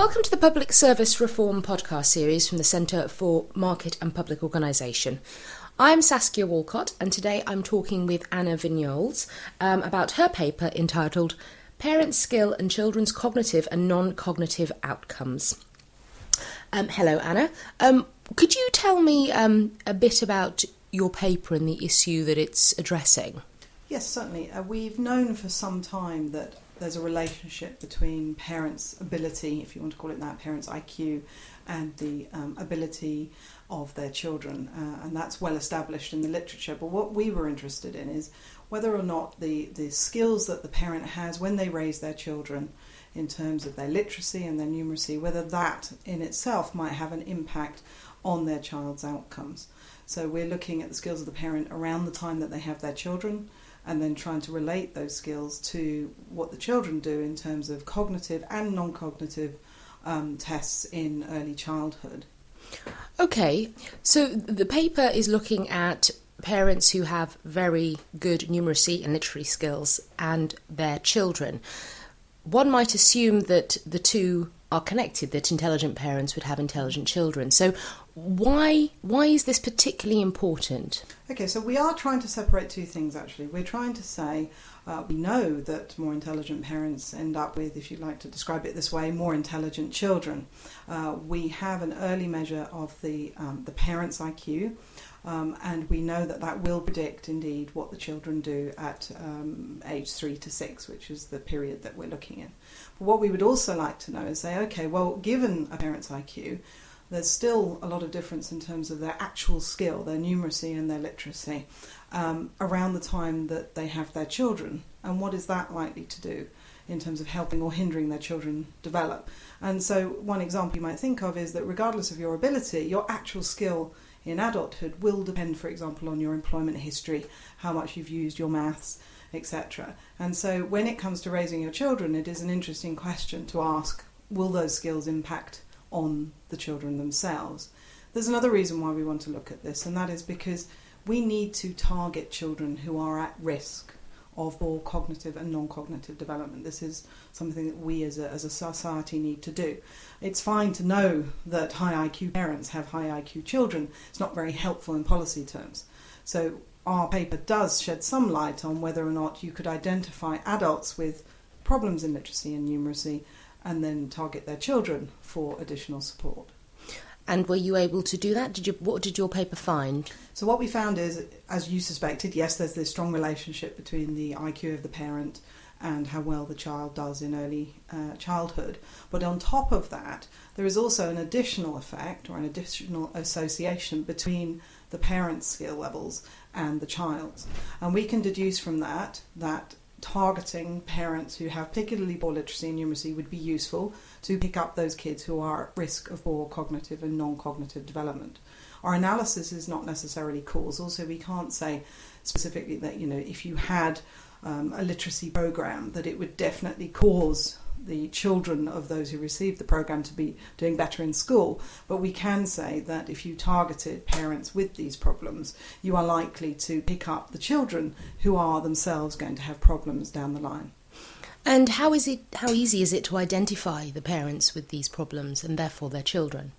Welcome to the Public Service Reform podcast series from the Centre for Market and Public Organisation. I'm Saskia Walcott, and today I'm talking with Anna Vignoles about her paper entitled Parent Skill and Children's Cognitive and Non-Cognitive Outcomes. Hello, Anna. Could you tell me a bit about your paper and the issue that it's addressing? Yes, certainly. We've known for some time that there's a relationship between parents' ability, if you want to call it that, parents' IQ, and the ability of their children. And that's well established in the literature. But what we were interested in is whether or not the skills that the parent has when they raise their children in terms of their literacy and their numeracy, whether that in itself might have an impact on their child's outcomes. So we're looking at the skills of the parent around the time that they have their children, and then trying to relate those skills to what the children do in terms of cognitive and non-cognitive tests in early childhood. Okay, so the paper is looking at parents who have very good numeracy and literary skills and their children. One might assume that the two are connected, that intelligent parents would have intelligent children. So why is this particularly important? Okay, so we are trying to separate two things, actually. We're trying to say we know that more intelligent parents end up with, if you'd like to describe it this way, more intelligent children. We have an early measure of the parents' IQ, and we know that that will predict, indeed, what the children do at age 3 to 6, which is the period that we're looking at. But what we would also like to know is say, okay, well, given a parent's IQ, there's still a lot of difference in terms of their actual skill, their numeracy and their literacy, around the time that they have their children. And what is that likely to do in terms of helping or hindering their children develop? And so one example you might think of is that regardless of your ability, your actual skill in adulthood will depend, for example, on your employment history, how much you've used your maths, etc. And so when it comes to raising your children, it is an interesting question to ask, will those skills impact on the children themselves? There's another reason why we want to look at this, and that is because we need to target children who are at risk of poor cognitive and non-cognitive development. This is something that we as a society need to do. It's fine to know that high IQ parents have high IQ children. It's not very helpful in policy terms. So our paper does shed some light on whether or not you could identify adults with problems in literacy and numeracy and then target their children for additional support. And were you able to do that? What did your paper find? So what we found is, as you suspected, yes, there's this strong relationship between the IQ of the parent and how well the child does in early childhood. But on top of that, there is also an additional effect or an additional association between the parent's skill levels and the child's. And we can deduce from that targeting parents who have particularly poor literacy and numeracy would be useful to pick up those kids who are at risk of poor cognitive and non-cognitive development. Our analysis is not necessarily causal, so we can't say specifically that, you know, if you had a literacy program, that it would definitely cause the children of those who received the program to be doing better in school. But we can say that if you targeted parents with these problems, you are likely to pick up the children who are themselves going to have problems down the line. And how easy is it to identify the parents with these problems and therefore their children?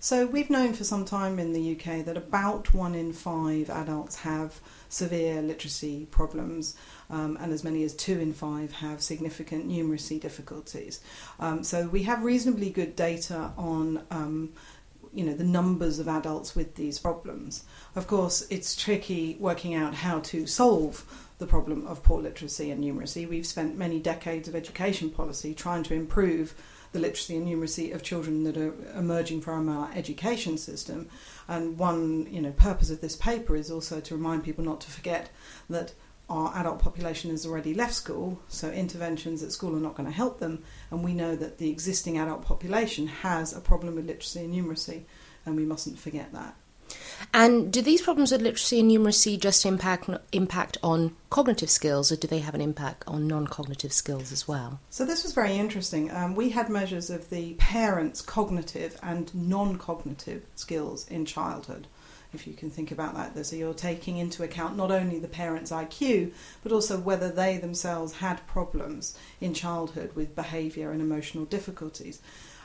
So we've known for some time in the UK that about 1 in 5 adults have severe literacy problems, and as many as 2 in 5 have significant numeracy difficulties. So we have reasonably good data on the numbers of adults with these problems. Of course, it's tricky working out how to solve the problem of poor literacy and numeracy. We've spent many decades of education policy trying to improve the literacy and numeracy of children that are emerging from our education system. And one, purpose of this paper is also to remind people not to forget that our adult population has already left school, so interventions at school are not going to help them, and we know that the existing adult population has a problem with literacy and numeracy, and we mustn't forget that. And do these problems with literacy and numeracy just impact on cognitive skills, or do they have an impact on non-cognitive skills as well? So this was very interesting. We had measures of the parents' cognitive and non-cognitive skills in childhood, if you can think about that. So you're taking into account not only the parents' IQ, but also whether they themselves had problems in childhood with behaviour and emotional difficulties.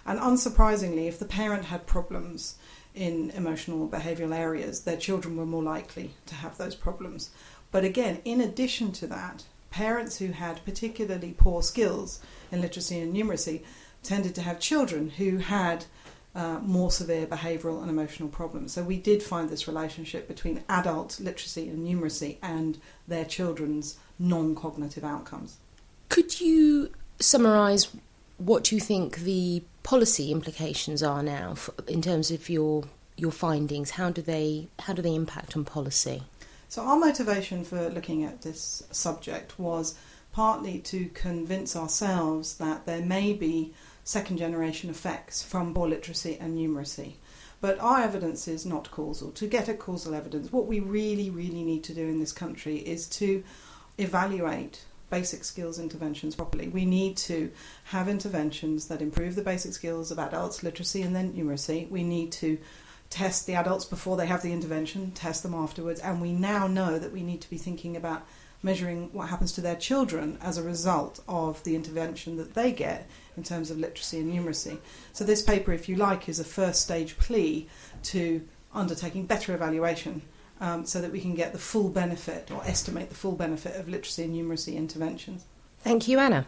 And unsurprisingly, if the parent had problems in emotional or behavioural areas, their children were more likely to have those problems. But again, in addition to that, parents who had particularly poor skills in literacy and numeracy tended to have children who had more severe behavioural and emotional problems. So we did find this relationship between adult literacy and numeracy and their children's non-cognitive outcomes. Could you summarise what you think the policy implications are now in terms of your findings? How do they impact on policy? So our motivation for looking at this subject was partly to convince ourselves that there may be second generation effects from poor literacy and numeracy. But our evidence is not causal. To get at causal evidence, what we really, really need to do in this country is to evaluate basic skills interventions properly. We need to have interventions that improve the basic skills of adults, literacy and then numeracy. We need to test the adults before they have the intervention, test them afterwards, and we now know that we need to be thinking about measuring what happens to their children as a result of the intervention that they get in terms of literacy and numeracy. So this paper, if you like, is a first stage plea to undertaking better evaluation so that we can get the full benefit or estimate the full benefit of literacy and numeracy interventions. Thank you, Anna.